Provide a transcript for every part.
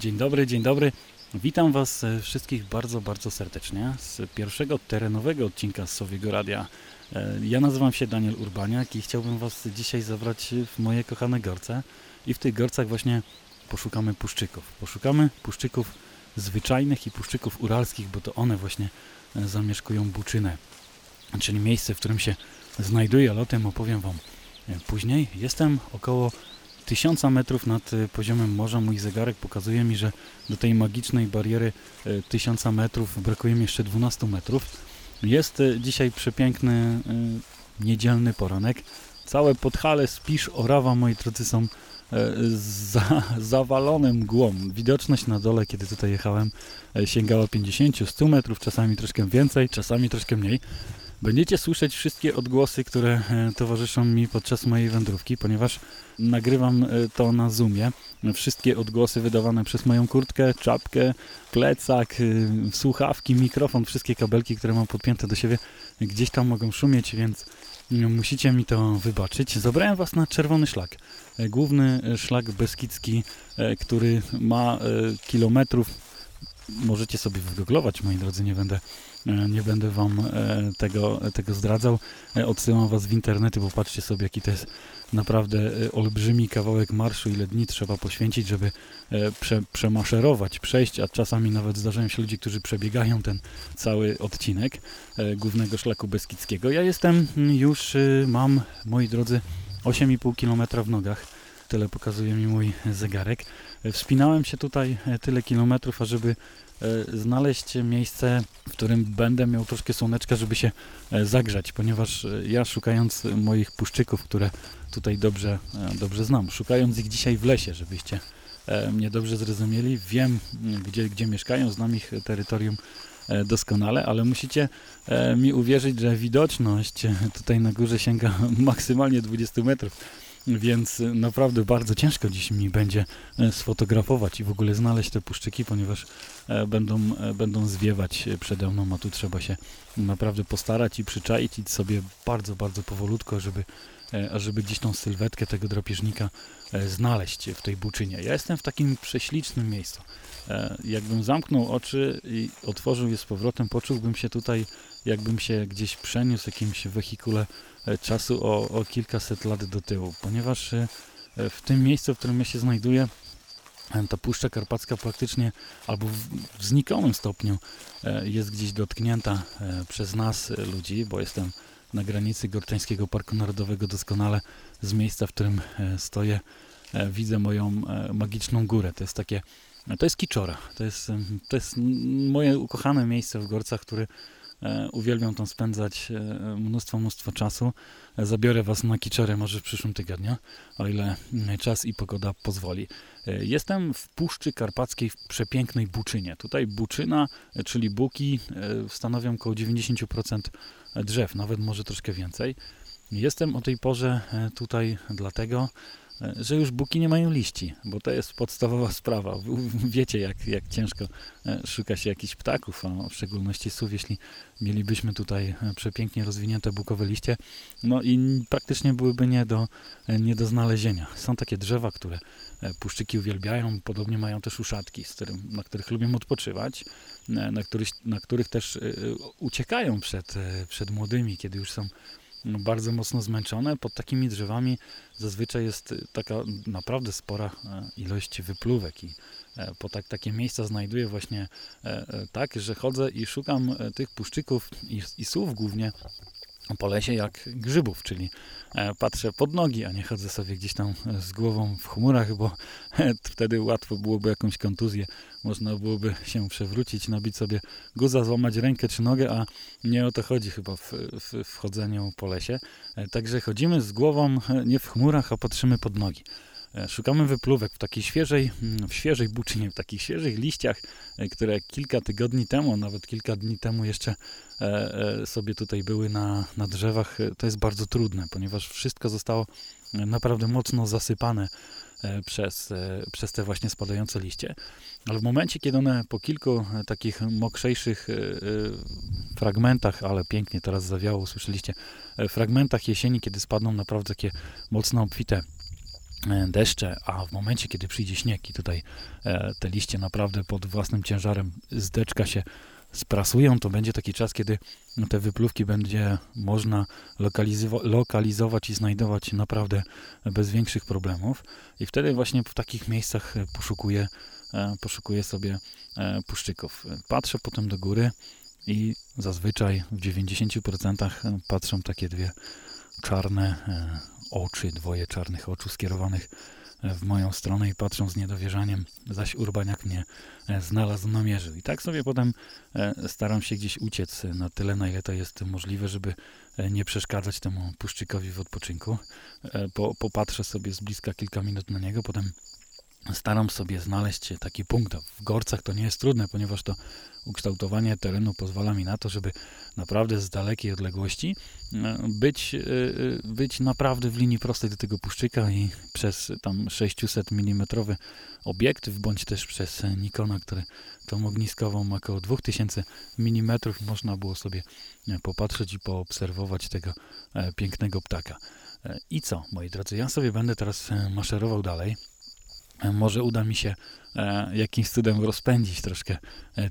Dzień dobry, witam Was wszystkich bardzo, bardzo serdecznie z pierwszego terenowego odcinka z Sowiego Radia. Ja nazywam się Daniel Urbaniak i chciałbym Was dzisiaj zabrać w moje kochane Gorce i w tych Gorcach właśnie poszukamy puszczyków. Poszukamy puszczyków zwyczajnych i puszczyków uralskich, bo to one właśnie zamieszkują Buczynę, czyli miejsce, w którym się znajduję, ale o tym opowiem Wam później. Jestem około 1000 metrów nad poziomem morza. Mój zegarek pokazuje mi, że do tej magicznej bariery 1000 metrów brakuje mi jeszcze 12 metrów. Jest dzisiaj przepiękny niedzielny poranek. Całe Podhale, Spisz, Orawa, moi drodzy, są zawalone mgłą. Widoczność na dole, kiedy tutaj jechałem, sięgała 50-100 metrów, czasami troszkę więcej, czasami troszkę mniej. Będziecie słyszeć wszystkie odgłosy, które towarzyszą mi podczas mojej wędrówki, ponieważ nagrywam to na Zoomie. Wszystkie odgłosy wydawane przez moją kurtkę, czapkę, plecak, słuchawki, mikrofon, wszystkie kabelki, które mam podpięte do siebie, gdzieś tam mogą szumieć, więc musicie mi to wybaczyć. Zabrałem Was na czerwony szlak. Główny szlak beskidzki, który ma kilometrów. Możecie sobie wygooglować, moi drodzy, nie będę Wam tego zdradzał. Odsyłam Was w internety, bo patrzcie sobie, jaki to jest naprawdę olbrzymi kawałek marszu, ile dni trzeba poświęcić, żeby przemaszerować, przejść, a czasami nawet zdarzają się ludzie, którzy przebiegają ten cały odcinek głównego szlaku beskidzkiego. Ja jestem już, mam, moi drodzy, 8,5 km w nogach. Tyle pokazuje mi mój zegarek. Wspinałem się tutaj tyle kilometrów, ażeby znaleźć miejsce, w którym będę miał troszkę słoneczka, żeby się zagrzać, ponieważ ja, szukając moich puszczyków, które tutaj dobrze znam, szukając ich dzisiaj w lesie, żebyście mnie dobrze zrozumieli, wiem gdzie mieszkają, znam ich terytorium doskonale, ale musicie mi uwierzyć, że widoczność tutaj na górze sięga maksymalnie 20 metrów. Więc naprawdę bardzo ciężko dziś mi będzie sfotografować i w ogóle znaleźć te puszczyki, ponieważ będą zwiewać przede mną, a tu trzeba się naprawdę postarać i przyczaić i sobie bardzo, bardzo powolutko, żeby gdzieś tą sylwetkę tego drapieżnika znaleźć w tej Buczynie. Ja jestem w takim prześlicznym miejscu. Jakbym zamknął oczy i otworzył je z powrotem, poczułbym się tutaj, jakbym się gdzieś przeniósł w jakimś wehikule czasu o kilkaset lat do tyłu, ponieważ w tym miejscu, w którym ja się znajduję, ta Puszcza Karpacka praktycznie albo w znikomym stopniu jest gdzieś dotknięta przez nas ludzi, bo jestem na granicy Gorczańskiego Parku Narodowego. Doskonale z miejsca, w którym stoję, widzę moją magiczną górę. To jest takie, to jest Kiczora, to jest moje ukochane miejsce w Gorcach, które uwielbiam tam spędzać mnóstwo czasu. Zabiorę Was na Kiczorę może w przyszłym tygodniu, o ile czas i pogoda pozwoli. Jestem w Puszczy Karpackiej w przepięknej Buczynie. Tutaj Buczyna, czyli buki, stanowią około 90% drzew, nawet może troszkę więcej. Jestem o tej porze tutaj dlatego, że już buki nie mają liści, bo to jest podstawowa sprawa. Wiecie, jak ciężko szuka się jakichś ptaków, a w szczególności sów, jeśli mielibyśmy tutaj przepięknie rozwinięte bukowe liście, no i praktycznie byłyby nie do znalezienia. Są takie drzewa, które puszczyki uwielbiają, podobnie mają też uszatki, na których lubią odpoczywać, na których też uciekają przed młodymi, kiedy już są bardzo mocno zmęczone. Pod takimi drzewami zazwyczaj jest taka naprawdę spora ilość wypluwek i po takie miejsca znajduję właśnie tak, że chodzę i szukam tych puszczyków i słów głównie po lesie jak grzybów, czyli patrzę pod nogi, a nie chodzę sobie gdzieś tam z głową w chmurach, bo wtedy łatwo byłoby jakąś kontuzję, można byłoby się przewrócić, nabić sobie guza, złamać rękę czy nogę, a nie o to chodzi chyba w chodzeniu po lesie. Także chodzimy z głową nie w chmurach, a patrzymy pod nogi. Szukamy wypluwek w takiej świeżej Buczynie, w takich świeżych liściach, które kilka tygodni temu, nawet kilka dni temu jeszcze sobie tutaj były na drzewach. To jest bardzo trudne, ponieważ wszystko zostało naprawdę mocno zasypane przez te właśnie spadające liście. Ale w momencie, kiedy one po kilku takich mokrzejszych fragmentach, ale pięknie teraz zawiało, usłyszeliście, fragmentach jesieni, kiedy spadną naprawdę takie mocno obfite deszcze, a w momencie, kiedy przyjdzie śnieg i tutaj te liście naprawdę pod własnym ciężarem z deczka się sprasują, to będzie taki czas, kiedy te wypluwki będzie można lokalizować i znajdować naprawdę bez większych problemów. I wtedy właśnie w takich miejscach poszukuję sobie puszczyków. Patrzę potem do góry i zazwyczaj w 90% patrzą takie dwie czarne oczy, dwoje czarnych oczu skierowanych w moją stronę i patrzą z niedowierzaniem, zaś Urbaniak mnie znalazł, namierzył. I tak sobie potem staram się gdzieś uciec na tyle, na ile to jest możliwe, żeby nie przeszkadzać temu puszczykowi w odpoczynku. Popatrzę sobie z bliska kilka minut na niego, potem staram sobie znaleźć taki punkt. W Gorcach to nie jest trudne, ponieważ to ukształtowanie terenu pozwala mi na to, żeby naprawdę z dalekiej odległości być naprawdę w linii prostej do tego puszczyka i przez tam 600 mm obiektyw, bądź też przez Nikona, który tą ogniskową ma około 2000 mm, można było sobie popatrzeć i poobserwować tego pięknego ptaka. I co, moi drodzy, ja sobie będę teraz maszerował dalej. Może uda mi się jakimś cudem rozpędzić troszkę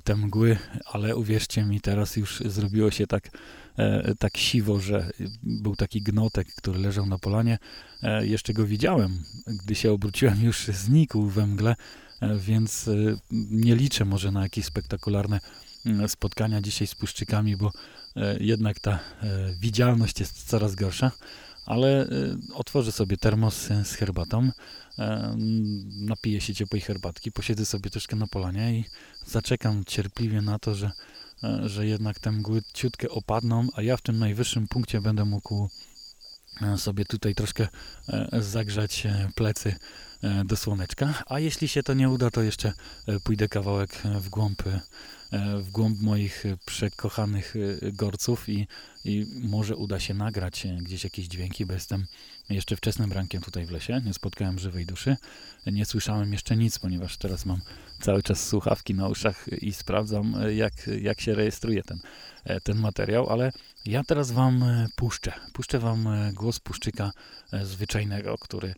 te mgły, ale uwierzcie mi, teraz już zrobiło się tak siwo, że był taki gnotek, który leżał na polanie. Jeszcze go widziałem, gdy się obróciłem, już znikł we mgle, więc nie liczę może na jakieś spektakularne spotkania dzisiaj z puszczykami, bo jednak ta widzialność jest coraz gorsza. Ale otworzę sobie termos z herbatą, napiję się ciepłej herbatki, posiedzę sobie troszkę na polanie i zaczekam cierpliwie na to, że jednak te mgły ciutkę opadną, a ja w tym najwyższym punkcie będę mógł sobie tutaj troszkę zagrzać plecy do słoneczka, a jeśli się to nie uda, to jeszcze pójdę kawałek w głąb moich przekochanych Gorców i może uda się nagrać gdzieś jakieś dźwięki, bo jestem jeszcze wczesnym rankiem tutaj w lesie, nie spotkałem żywej duszy, nie słyszałem jeszcze nic, ponieważ teraz mam cały czas słuchawki na uszach i sprawdzam, jak się rejestruje ten materiał, ale ja teraz Wam puszczę Wam głos puszczyka zwyczajnego, który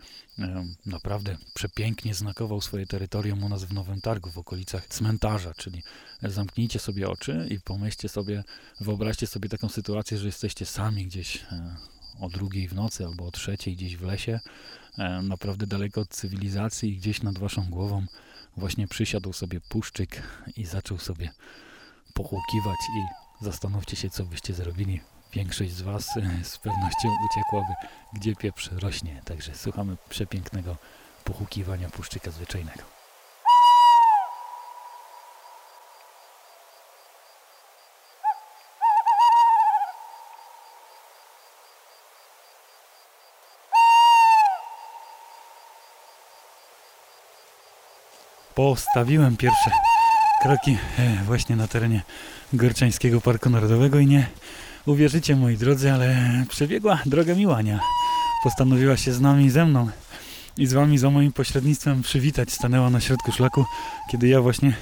naprawdę przepięknie znakował swoje terytorium u nas w Nowym Targu, w okolicach cmentarza, czyli zamknijcie sobie oczy i pomyślcie sobie, wyobraźcie sobie taką sytuację, że jesteście sami gdzieś o 2:00 w nocy albo o 3:00 gdzieś w lesie, naprawdę daleko od cywilizacji, i gdzieś nad Waszą głową właśnie przysiadł sobie puszczyk i zaczął sobie pochłukiwać i zastanówcie się, co byście zrobili. Większość z Was z pewnością uciekłaby, gdzie pieprz rośnie. Także słuchamy przepięknego pochukiwania puszczyka zwyczajnego. Postawiłem pierwsze kroki właśnie na terenie Gorczańskiego Parku Narodowego i nie uwierzycie, moi drodzy, ale przebiegła drogę Miłania. Postanowiła się z nami, ze mną i z Wami za moim pośrednictwem przywitać. Stanęła na środku szlaku, kiedy ja właśnie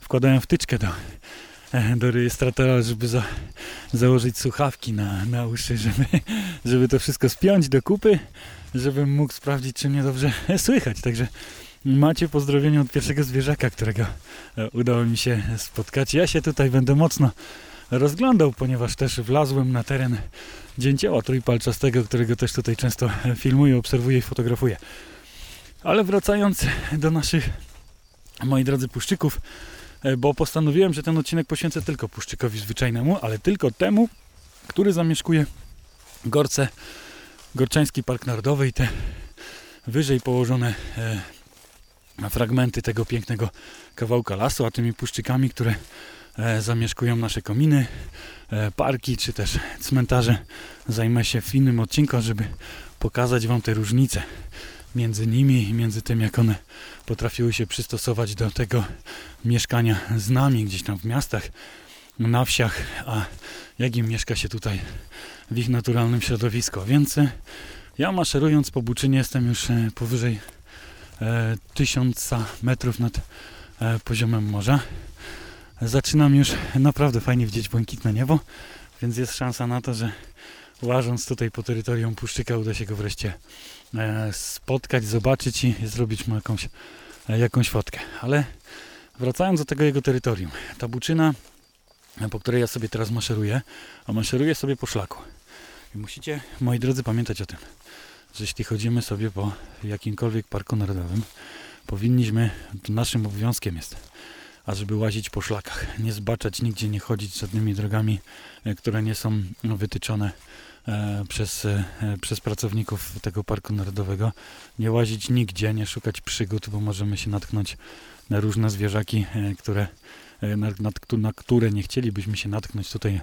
wkładałem wtyczkę do rejestratora, żeby założyć słuchawki na uszy, żeby to wszystko spiąć do kupy, żebym mógł sprawdzić, czy mnie dobrze słychać. Także macie pozdrowienie od pierwszego zwierzaka, którego udało mi się spotkać. Ja się tutaj będę mocno rozglądał, ponieważ też wlazłem na teren dzięcioła trójpalczastego, którego też tutaj często filmuję, obserwuję i fotografuję. Ale wracając do naszych, moi drodzy, puszczyków, bo postanowiłem, że ten odcinek poświęcę tylko puszczykowi zwyczajnemu, ale tylko temu, który zamieszkuje Gorce, Gorczański Park Narodowy i te wyżej położone fragmenty tego pięknego kawałka lasu, a tymi puszczykami, które zamieszkują nasze kominy, parki czy też cmentarze, zajmę się w innym odcinku, żeby pokazać Wam te różnice między nimi i między tym, jak one potrafiły się przystosować do tego mieszkania z nami gdzieś tam w miastach, na wsiach, a jak im mieszka się tutaj w ich naturalnym środowisku. Więc ja, maszerując po Buczynie, jestem już powyżej 1000 metrów nad poziomem morza. Zaczynam już naprawdę fajnie widzieć błękitne niebo, więc jest szansa na to, że łażąc tutaj po terytorium Puszczyka uda się go wreszcie spotkać, zobaczyć i zrobić mu jakąś fotkę. Ale wracając do tego jego terytorium, ta Buczyna, po której ja sobie teraz maszeruję, a maszeruję sobie po szlaku. I musicie, moi drodzy, pamiętać o tym, że jeśli chodzimy sobie po jakimkolwiek parku narodowym, powinniśmy, naszym obowiązkiem jest, ażeby łazić po szlakach, nie zbaczać nigdzie, nie chodzić żadnymi drogami, które nie są wytyczone przez pracowników tego parku narodowego, nie łazić nigdzie, nie szukać przygód, bo możemy się natknąć na różne zwierzaki, na które nie chcielibyśmy się natknąć tutaj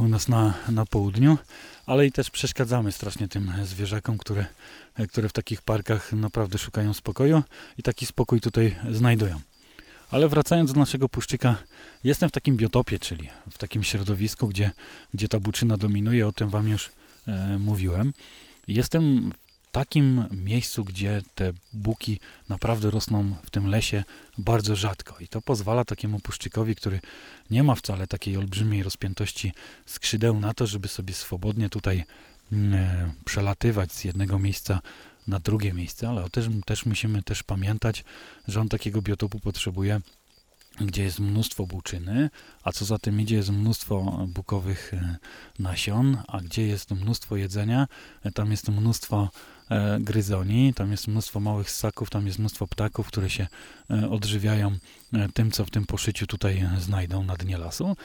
u nas na południu, ale i też przeszkadzamy strasznie tym zwierzakom, które w takich parkach naprawdę szukają spokoju i taki spokój tutaj znajdują. Ale wracając do naszego Puszczyka, jestem w takim biotopie, czyli w takim środowisku, gdzie ta Buczyna dominuje, o tym Wam już mówiłem. Jestem w takim miejscu, gdzie te buki naprawdę rosną w tym lesie bardzo rzadko i to pozwala takiemu Puszczykowi, który nie ma wcale takiej olbrzymiej rozpiętości skrzydeł, na to, żeby sobie swobodnie tutaj przelatywać z jednego miejsca na drugie miejsce, ale też musimy też pamiętać, że on takiego biotopu potrzebuje, gdzie jest mnóstwo buczyny, a co za tym idzie, jest mnóstwo bukowych nasion, a gdzie jest mnóstwo jedzenia, tam jest mnóstwo gryzoni, tam jest mnóstwo małych ssaków, tam jest mnóstwo ptaków, które się odżywiają tym, co w tym poszyciu tutaj znajdą na dnie lasu.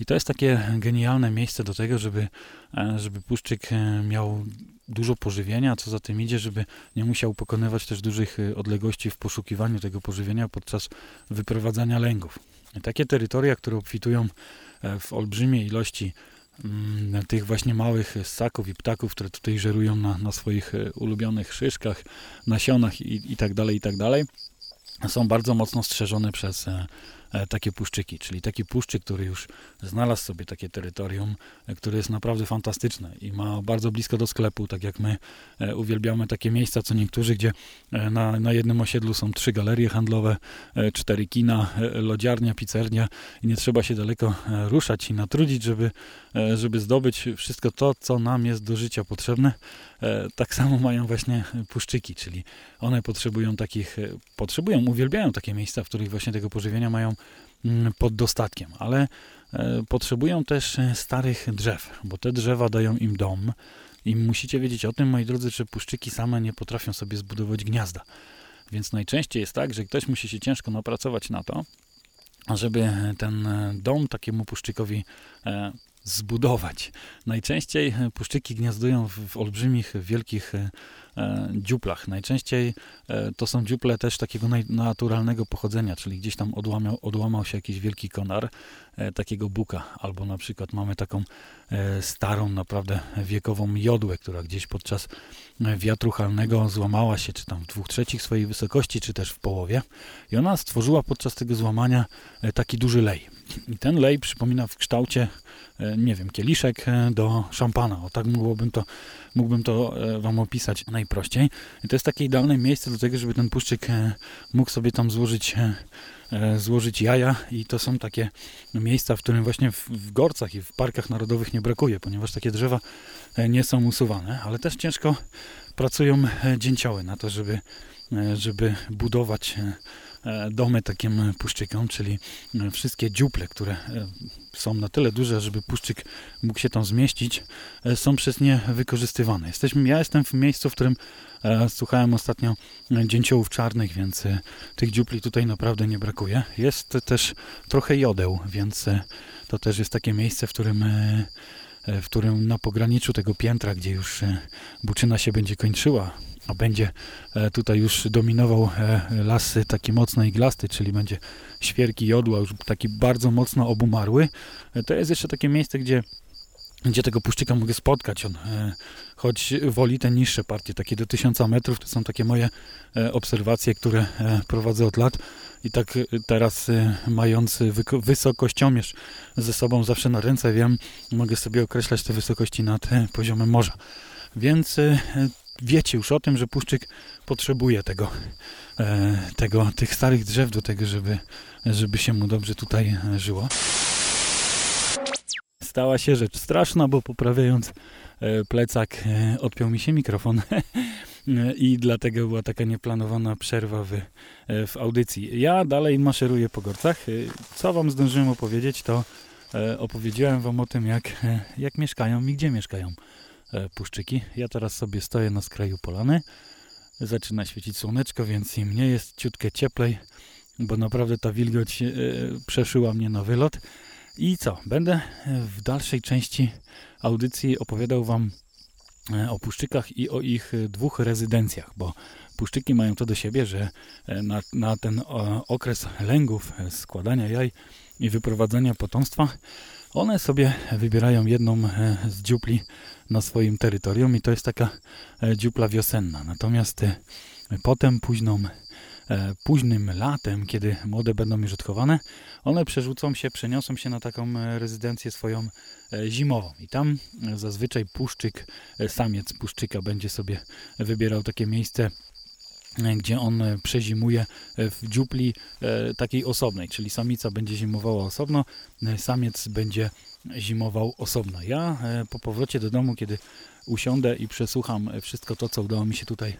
I to jest takie genialne miejsce do tego, żeby puszczyk miał dużo pożywienia, a co za tym idzie, żeby nie musiał pokonywać też dużych odległości w poszukiwaniu tego pożywienia podczas wyprowadzania lęgów. I takie terytoria, które obfitują w olbrzymie ilości tych właśnie małych ssaków i ptaków, które tutaj żerują na swoich ulubionych szyszkach, nasionach i tak dalej, są bardzo mocno strzeżone przez takie puszczyki, czyli taki puszczyk, który już znalazł sobie takie terytorium, które jest naprawdę fantastyczne i ma bardzo blisko do sklepu, tak jak my uwielbiamy takie miejsca, co niektórzy, gdzie na jednym osiedlu są 3 galerie handlowe, 4 kina, lodziarnia, pizzernia i nie trzeba się daleko ruszać i natrudzić, żeby zdobyć wszystko to, co nam jest do życia potrzebne. Tak samo mają właśnie puszczyki, czyli one uwielbiają takie miejsca, w których właśnie tego pożywienia mają pod dostatkiem, ale potrzebują też starych drzew, bo te drzewa dają im dom i musicie wiedzieć o tym, moi drodzy, że puszczyki same nie potrafią sobie zbudować gniazda, więc najczęściej jest tak, że ktoś musi się ciężko napracować na to, żeby ten dom takiemu puszczykowi zbudować. Najczęściej puszczyki gniazdują w olbrzymich, wielkich dziuplach. Najczęściej to są dziuple też takiego naturalnego pochodzenia, czyli gdzieś tam odłamał się jakiś wielki konar takiego buka, albo na przykład mamy taką starą, naprawdę wiekową jodłę, która gdzieś podczas wiatru halnego złamała się, czy tam w 2/3 swojej wysokości, czy też w połowie i ona stworzyła podczas tego złamania taki duży lej. I ten lej przypomina w kształcie, nie wiem, kieliszek do szampana. O tak mógłbym to Wam opisać najprościej. I to jest takie idealne miejsce do tego, żeby ten puszczyk mógł sobie tam złożyć jaja i to są takie miejsca, w którym właśnie w Gorcach i w parkach narodowych nie brakuje, ponieważ takie drzewa nie są usuwane, ale też ciężko pracują dzięcioły na to, żeby budować domy takim puszczykom, czyli wszystkie dziuple, które są na tyle duże, żeby puszczyk mógł się tam zmieścić, są przez nie wykorzystywane. Ja jestem w miejscu, w którym słuchałem ostatnio dzięciołów czarnych, więc tych dziupli tutaj naprawdę nie brakuje. Jest też trochę jodeł, więc to też jest takie miejsce, w którym na pograniczu tego piętra, gdzie już Buczyna się będzie kończyła, a będzie tutaj już dominował las taki mocno iglasty, czyli będzie świerki, jodła, już taki bardzo mocno obumarły. To jest jeszcze takie miejsce, gdzie tego puszczyka mogę spotkać. On choć woli te niższe partie, takie do 1000 metrów, to są takie moje obserwacje, które prowadzę od lat i tak teraz mając wysokościomierz ze sobą zawsze na ręce, wiem, mogę sobie określać te wysokości nad poziomem morza. Więc wiecie już o tym, że puszczyk potrzebuje tych starych drzew do tego, żeby się mu dobrze tutaj żyło. Stała się rzecz straszna, bo poprawiając plecak, odpiął mi się mikrofon i dlatego była taka nieplanowana przerwa w audycji. Ja dalej maszeruję po Gorcach. Co wam zdążyłem opowiedzieć, to opowiedziałem wam o tym, jak mieszkają i gdzie mieszkają puszczyki. Ja teraz sobie stoję na skraju polany. Zaczyna świecić słoneczko, więc i mnie jest ciutkę cieplej, bo naprawdę ta wilgoć przeszyła mnie na wylot. I co? Będę w dalszej części audycji opowiadał wam o puszczykach i o ich dwóch rezydencjach, bo puszczyki mają to do siebie, że na ten okres lęgów, składania jaj i wyprowadzania potomstwa, one sobie wybierają jedną z dziupli na swoim terytorium i to jest taka dziupla wiosenna. Natomiast potem późnym latem, kiedy młode będą już odchowane, one przeniosą się na taką rezydencję swoją zimową. I tam zazwyczaj puszczyk, samiec puszczyka będzie sobie wybierał takie miejsce, gdzie on przezimuje w dziupli takiej osobnej, czyli samica będzie zimowała osobno, samiec będzie zimował osobno. Ja po powrocie do domu, kiedy usiądę i przesłucham wszystko to, co udało mi się tutaj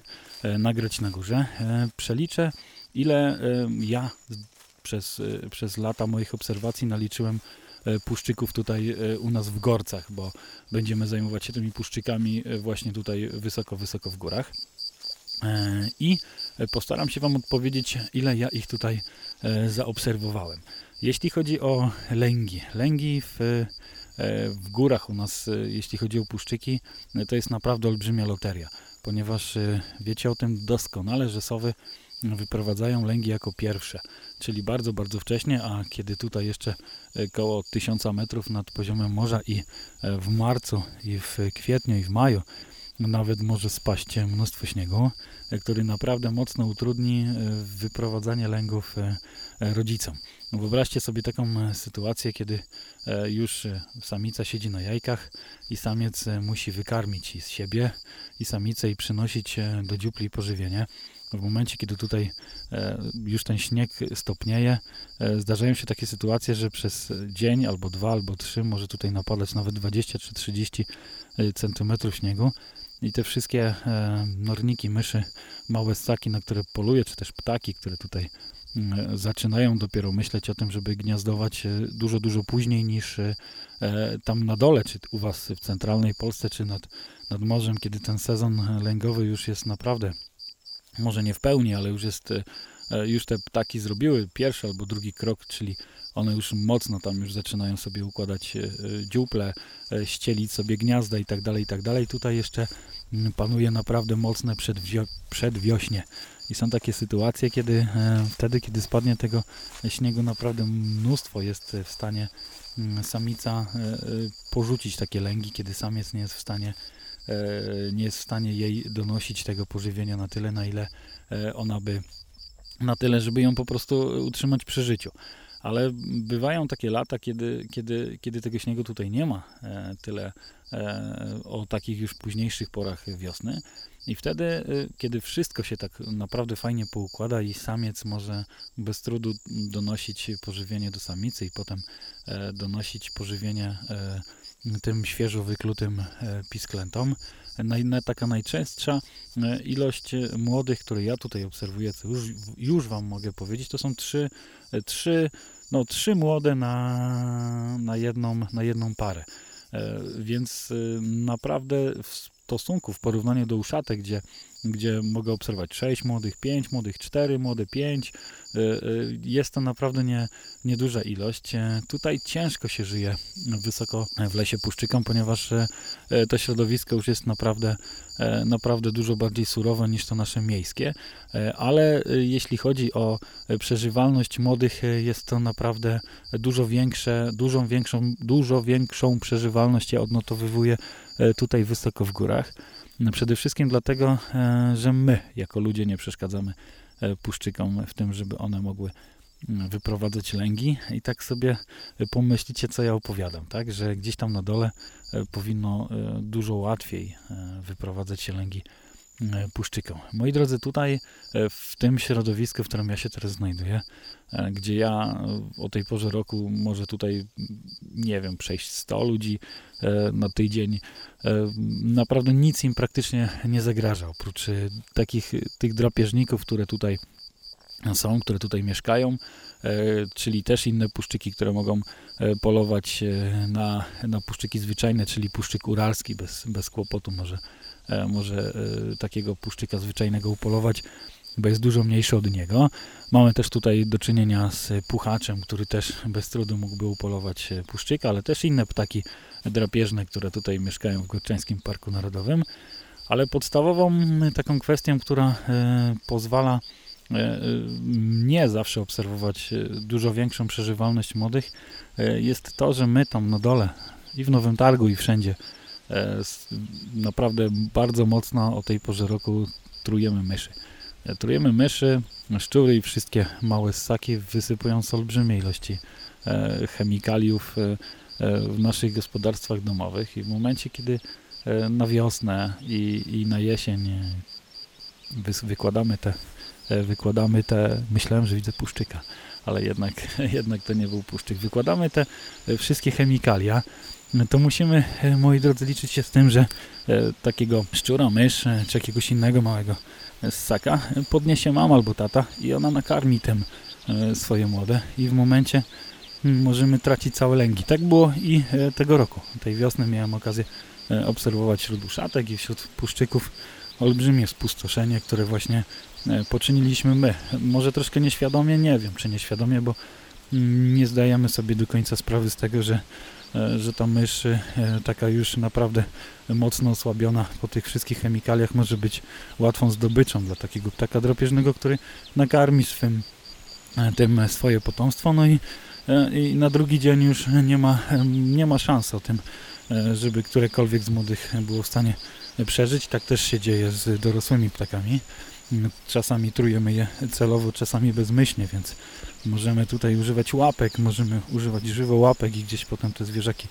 nagrać na górze, przeliczę, ile ja przez lata moich obserwacji naliczyłem puszczyków tutaj u nas w Gorcach, bo będziemy zajmować się tymi puszczykami właśnie tutaj wysoko w górach. I postaram się wam odpowiedzieć, ile ja ich tutaj zaobserwowałem. Jeśli chodzi o lęgi w górach u nas, jeśli chodzi o puszczyki, to jest naprawdę olbrzymia loteria, ponieważ wiecie o tym doskonale, że sowy wyprowadzają lęgi jako pierwsze, czyli bardzo, bardzo wcześnie, a kiedy tutaj jeszcze koło 1000 metrów nad poziomem morza i w marcu, i w kwietniu, i w maju nawet może spaść mnóstwo śniegu, który naprawdę mocno utrudni wyprowadzanie lęgów rodzicom. Wyobraźcie sobie taką sytuację, kiedy już samica siedzi na jajkach i samiec musi wykarmić i z siebie, i samicę, i przynosić do dziupli pożywienie. W momencie, kiedy tutaj już ten śnieg stopnieje, zdarzają się takie sytuacje, że przez dzień albo dwa, albo trzy może tutaj napadać nawet 20 czy 30 cm śniegu. I te wszystkie norniki, myszy, małe ssaki, na które poluje, czy też ptaki, które tutaj zaczynają dopiero myśleć o tym, żeby gniazdować dużo, dużo później niż tam na dole, czy u was w centralnej Polsce, czy nad morzem, kiedy ten sezon lęgowy już jest naprawdę, może nie w pełni, ale już te ptaki zrobiły pierwszy albo drugi krok, czyli one już mocno tam już zaczynają sobie układać dziuple, ścielić sobie gniazda i tak dalej, i tak dalej. Tutaj jeszcze panuje naprawdę mocne przedwiośnie. I są takie sytuacje, kiedy wtedy, kiedy spadnie tego śniegu naprawdę mnóstwo, jest w stanie samica porzucić takie lęgi, kiedy samiec nie jest w stanie jej donosić tego pożywienia na tyle, na ile ona by, na tyle, żeby ją po prostu utrzymać przy życiu. Ale bywają takie lata, kiedy tego śniegu tutaj nie ma tyle o takich już późniejszych porach wiosny. I wtedy, kiedy wszystko się tak naprawdę fajnie poukłada i samiec może bez trudu donosić pożywienie do samicy i potem donosić pożywienie tym świeżo wyklutym pisklętom. Taka najczęstsza ilość młodych, które ja tutaj obserwuję, co już wam mogę powiedzieć, to są trzy młode na jedną parę. Więc naprawdę w porównaniu do uszatek, gdzie mogę obserwować 6 młodych, 5 młodych, 4 młode, 5. Jest to naprawdę nieduża ilość. Tutaj ciężko się żyje wysoko w lesie puszczykom, ponieważ to środowisko już jest naprawdę dużo bardziej surowe niż to nasze miejskie. Ale jeśli chodzi o przeżywalność młodych, jest to naprawdę dużo większą przeżywalność. Ja odnotowywuję tutaj wysoko w górach. Przede wszystkim dlatego, że my jako ludzie nie przeszkadzamy puszczykom w tym, żeby one mogły wyprowadzać lęgi. I tak sobie pomyślicie, co ja opowiadam, tak? Że gdzieś tam na dole powinno dużo łatwiej wyprowadzać się lęgi puszczyką. Moi drodzy, tutaj w tym środowisku, w którym ja się teraz znajduję, gdzie ja o tej porze roku może tutaj, nie wiem, przejść 100 ludzi na tydzień, naprawdę nic im praktycznie nie zagraża, oprócz tych drapieżników, które tutaj są, które tutaj mieszkają, czyli też inne puszczyki, które mogą polować na puszczyki zwyczajne, czyli puszczyk uralski, bez kłopotu może takiego puszczyka zwyczajnego upolować, bo jest dużo mniejszy od niego. Mamy też tutaj do czynienia z puchaczem, który też bez trudu mógłby upolować puszczyka, ale też inne ptaki drapieżne, które tutaj mieszkają w Gorczańskim Parku Narodowym. Ale podstawową taką kwestią, która pozwala nie zawsze obserwować dużo większą przeżywalność młodych, jest to, że my tam na dole i w Nowym Targu i wszędzie naprawdę bardzo mocno o tej porze roku trujemy myszy. Trujemy myszy, szczury i wszystkie małe ssaki, wysypując olbrzymie ilości chemikaliów w naszych gospodarstwach domowych i w momencie, kiedy na wiosnę i na jesień wykładamy te, myślałem, że widzę puszczyka, ale jednak to nie był puszczyk, wykładamy te wszystkie chemikalia, to musimy, moi drodzy, liczyć się z tym, że takiego szczura, mysz czy jakiegoś innego małego ssaka podniesie mama albo tata i ona nakarmi tym swoje młode i w momencie możemy tracić całe lęgi. Tak było i tego roku. Tej wiosny miałem okazję obserwować wśród uszatek i wśród puszczyków olbrzymie spustoszenie, które właśnie poczyniliśmy my. Może troszkę nieświadomie, nie wiem czy nieświadomie, bo nie zdajemy sobie do końca sprawy z tego, że ta mysz, taka już naprawdę mocno osłabiona po tych wszystkich chemikaliach, może być łatwą zdobyczą dla takiego ptaka drapieżnego, który nakarmi tym swoje potomstwo, no i na drugi dzień już nie ma szans o tym, żeby którekolwiek z młodych było w stanie przeżyć. Tak też się dzieje z dorosłymi ptakami. Czasami trujemy je celowo, czasami bezmyślnie, więc możemy tutaj używać łapek, możemy używać żywo łapek i gdzieś potem te zwierzaki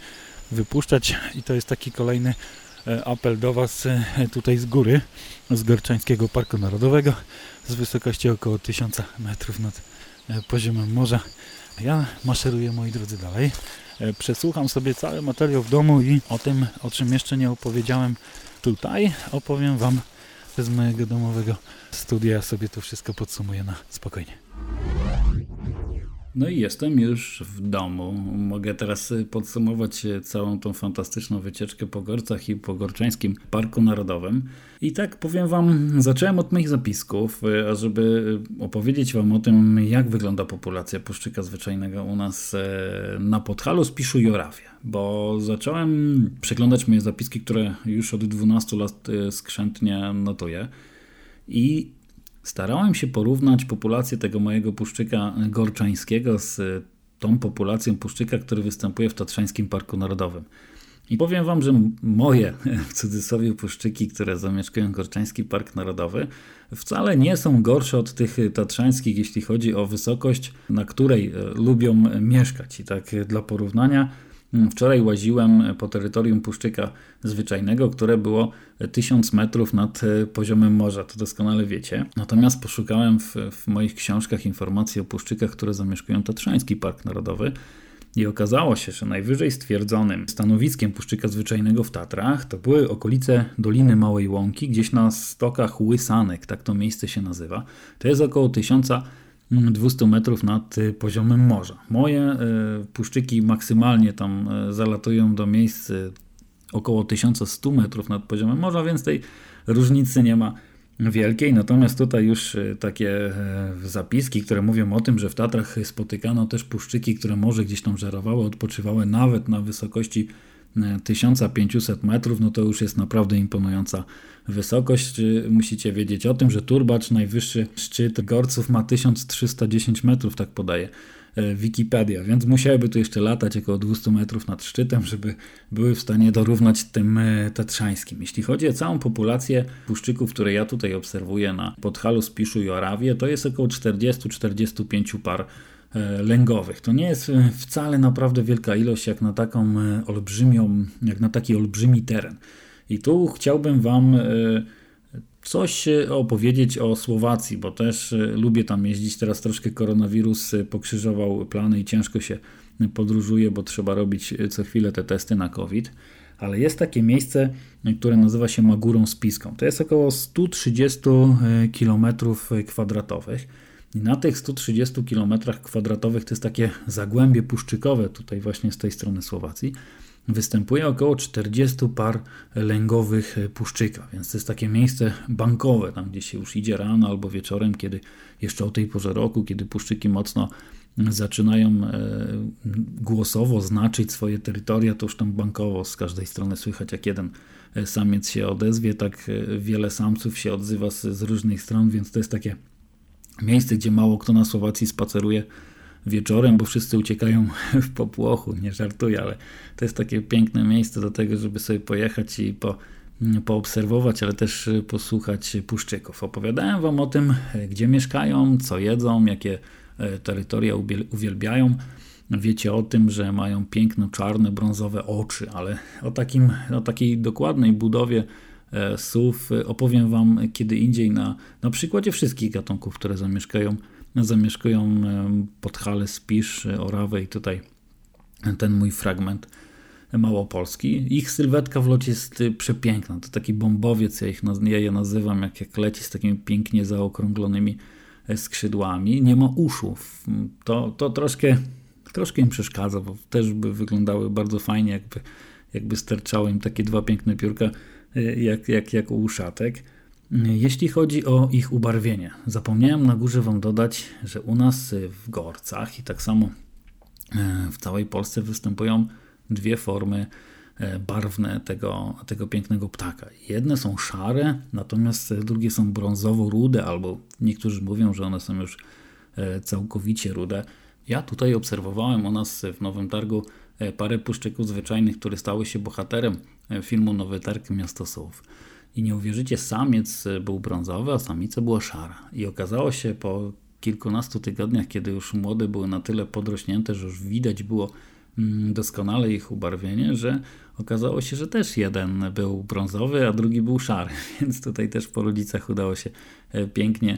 wypuszczać. I to jest taki kolejny apel do Was tutaj z góry, z Gorczańskiego Parku Narodowego, z wysokości około 1000 metrów nad poziomem morza. Ja maszeruję, moi drodzy, dalej. Przesłucham sobie cały materiał w domu i o tym, o czym jeszcze nie opowiedziałem tutaj, opowiem Wam z mojego domowego studia. Ja sobie to wszystko podsumuję na spokojnie. No i jestem już w domu. Mogę teraz podsumować całą tą fantastyczną wycieczkę po Gorcach i po Gorczańskim Parku Narodowym. I tak powiem Wam, zacząłem od moich zapisków, ażeby opowiedzieć Wam o tym, jak wygląda populacja puszczyka zwyczajnego u nas na Podhalu, Spiszu i Orawie. Bo zacząłem przeglądać moje zapiski, które już od 12 lat skrzętnie notuję. I starałem się porównać populację tego mojego puszczyka gorczańskiego z tą populacją puszczyka, który występuje w Tatrzańskim Parku Narodowym. I powiem Wam, że moje, w cudzysłowie, puszczyki, które zamieszkują Gorczański Park Narodowy, wcale nie są gorsze od tych tatrzańskich, jeśli chodzi o wysokość, na której lubią mieszkać. I tak dla porównania, wczoraj łaziłem po terytorium puszczyka zwyczajnego, które było 1000 metrów nad poziomem morza, to doskonale wiecie. Natomiast poszukałem w moich książkach informacji o puszczykach, które zamieszkują Tatrzański Park Narodowy i okazało się, że najwyżej stwierdzonym stanowiskiem puszczyka zwyczajnego w Tatrach to były okolice Doliny Małej Łąki, gdzieś na stokach Łysanek, tak to miejsce się nazywa. To jest około 1200 metrów nad poziomem morza. Moje puszczyki maksymalnie tam zalatują do miejsc około 1100 metrów nad poziomem morza, więc tej różnicy nie ma wielkiej. Natomiast tutaj już takie zapiski, które mówią o tym, że w Tatrach spotykano też puszczyki, które może gdzieś tam żerowały, odpoczywały nawet na wysokości 1500 metrów, no to już jest naprawdę imponująca wysokość. Musicie wiedzieć o tym, że Turbacz, najwyższy szczyt Gorców, ma 1310 metrów, tak podaje Wikipedia, więc musiałyby tu jeszcze latać około 200 metrów nad szczytem, żeby były w stanie dorównać tym tatrzańskim. Jeśli chodzi o całą populację puszczyków, które ja tutaj obserwuję na Podhalu, Spiszu i Orawie, to jest około 40-45 par lęgowych. To nie jest wcale naprawdę wielka ilość jak na taką olbrzymią, jak na taki olbrzymi teren. I tu chciałbym Wam coś opowiedzieć o Słowacji, bo też lubię tam jeździć. Teraz troszkę koronawirus pokrzyżował plany i ciężko się podróżuje, bo trzeba robić co chwilę te testy na COVID. Ale jest takie miejsce, które nazywa się Magurą Spiską. To jest około 130 km kwadratowych. I na tych 130 km kwadratowych, to jest takie zagłębie puszczykowe, tutaj właśnie z tej strony Słowacji, występuje około 40 par lęgowych puszczyka, więc to jest takie miejsce bankowe, tam gdzie się już idzie rano albo wieczorem, kiedy jeszcze o tej porze roku, kiedy puszczyki mocno zaczynają głosowo znaczyć swoje terytoria, to już tam bankowo z każdej strony słychać, jak jeden samiec się odezwie, tak wiele samców się odzywa z różnych stron, więc to jest takie miejsce, gdzie mało kto na Słowacji spaceruje wieczorem, bo wszyscy uciekają w popłochu, nie żartuję, ale to jest takie piękne miejsce do tego, żeby sobie pojechać i poobserwować, ale też posłuchać puszczyków. Opowiadałem wam o tym, gdzie mieszkają, co jedzą, jakie terytoria uwielbiają. Wiecie o tym, że mają piękne, czarne, brązowe oczy, ale o takiej dokładnej budowie słów opowiem wam kiedy indziej na przykładzie wszystkich gatunków, które zamieszkują Podhale, Spisz, Orawę i tutaj ten mój fragment małopolski. Ich sylwetka w locie jest przepiękna, to taki bombowiec, ja je nazywam, jak leci z takimi pięknie zaokrąglonymi skrzydłami. Nie ma uszów, to troszkę im przeszkadza, bo też by wyglądały bardzo fajnie, jakby sterczały im takie dwa piękne piórka jak u uszatek. Jeśli chodzi o ich ubarwienie, zapomniałem na górze wam dodać, że u nas w Gorcach i tak samo w całej Polsce występują dwie formy barwne tego pięknego ptaka. Jedne są szare, natomiast drugie są brązowo-rude, albo niektórzy mówią, że one są już całkowicie rude. Ja tutaj obserwowałem u nas w Nowym Targu parę puszczyków zwyczajnych, które stały się bohaterem filmu Nowy Targ Miasto Słów. I nie uwierzycie, samiec był brązowy, a samica była szara. I okazało się po kilkunastu tygodniach, kiedy już młode były na tyle podrośnięte, że już widać było doskonale ich ubarwienie, że okazało się, że też jeden był brązowy, a drugi był szary. Więc tutaj też po rodzicach udało się pięknie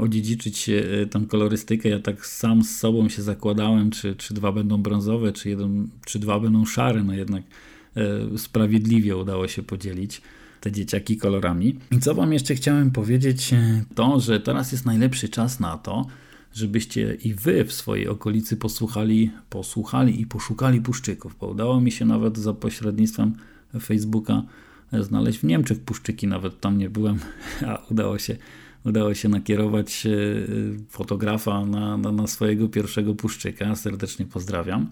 odziedziczyć tą kolorystykę. Ja tak sam z sobą się zakładałem, czy dwa będą brązowe, czy dwa będą szare. No jednak sprawiedliwie udało się podzielić te dzieciaki kolorami. I co wam jeszcze chciałem powiedzieć, to, że teraz jest najlepszy czas na to, żebyście i wy w swojej okolicy posłuchali i poszukali puszczyków, bo udało mi się nawet za pośrednictwem Facebooka znaleźć w Niemczech puszczyki, nawet tam nie byłem, a udało się nakierować fotografa na swojego pierwszego puszczyka, serdecznie pozdrawiam.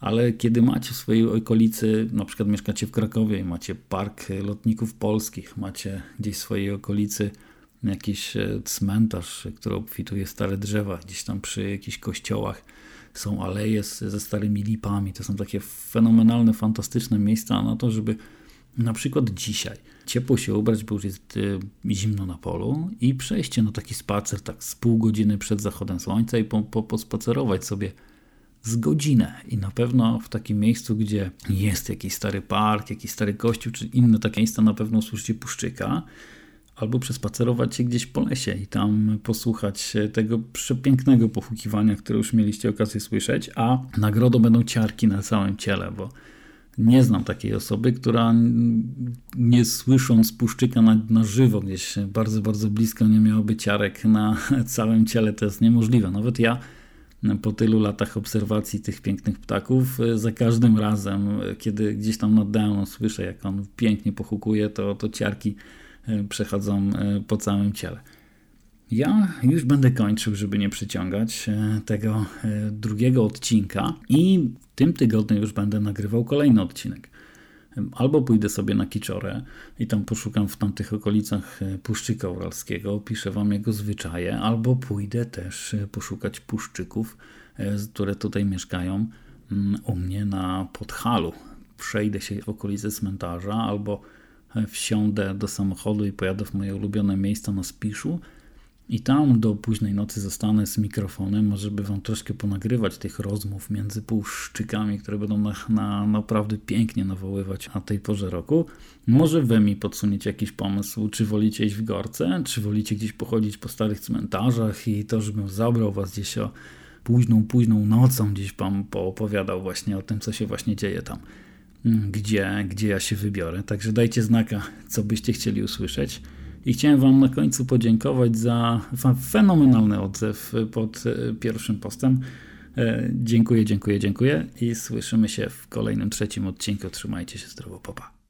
Ale kiedy macie w swojej okolicy, na przykład mieszkacie w Krakowie i macie Park Lotników Polskich, macie gdzieś w swojej okolicy jakiś cmentarz, który obfituje stare drzewa, gdzieś tam przy jakichś kościołach są aleje ze starymi lipami. To są takie fenomenalne, fantastyczne miejsca na to, żeby na przykład dzisiaj ciepło się ubrać, bo już jest zimno na polu i przejście na taki spacer tak z pół godziny przed zachodem słońca i pospacerować sobie z godzinę. I na pewno w takim miejscu, gdzie jest jakiś stary park, jakiś stary kościół, czy inne takie miejsca, na pewno usłyszycie puszczyka, albo przespacerować się gdzieś po lesie i tam posłuchać tego przepięknego pochukiwania, które już mieliście okazję słyszeć, a nagrodą będą ciarki na całym ciele, bo nie znam takiej osoby, która nie słysząc puszczyka na żywo gdzieś bardzo, bardzo blisko nie miałaby ciarek na całym ciele. To jest niemożliwe. Nawet ja po tylu latach obserwacji tych pięknych ptaków, za każdym razem, kiedy gdzieś tam nad dębą słyszę, jak on pięknie pochukuje, to ciarki przechodzą po całym ciele. Ja już będę kończył, żeby nie przyciągać tego drugiego odcinka i w tym tygodniu już będę nagrywał kolejny odcinek. Albo pójdę sobie na Kiczorę i tam poszukam w tamtych okolicach puszczyka uralskiego, opiszę wam jego zwyczaje, albo pójdę też poszukać puszczyków, które tutaj mieszkają u mnie na Podhalu. Przejdę się w okolice cmentarza, albo wsiądę do samochodu i pojadę w moje ulubione miejsca na Spiszu I tam do późnej nocy zostanę z mikrofonem, żeby wam troszkę ponagrywać tych rozmów między puszczykami, które będą na naprawdę pięknie nawoływać na tej porze roku. Może wy mi podsuniecie jakiś pomysł, czy wolicie iść w Gorce, czy wolicie gdzieś pochodzić po starych cmentarzach i to, żebym zabrał was gdzieś o późną nocą, gdzieś wam poopowiadał właśnie o tym, co się właśnie dzieje tam, gdzie ja się wybiorę. Także dajcie znaka, co byście chcieli usłyszeć. I chciałem wam na końcu podziękować za fenomenalny odzew pod pierwszym postem. Dziękuję. I słyszymy się w kolejnym, trzecim odcinku. Trzymajcie się zdrowo, pa.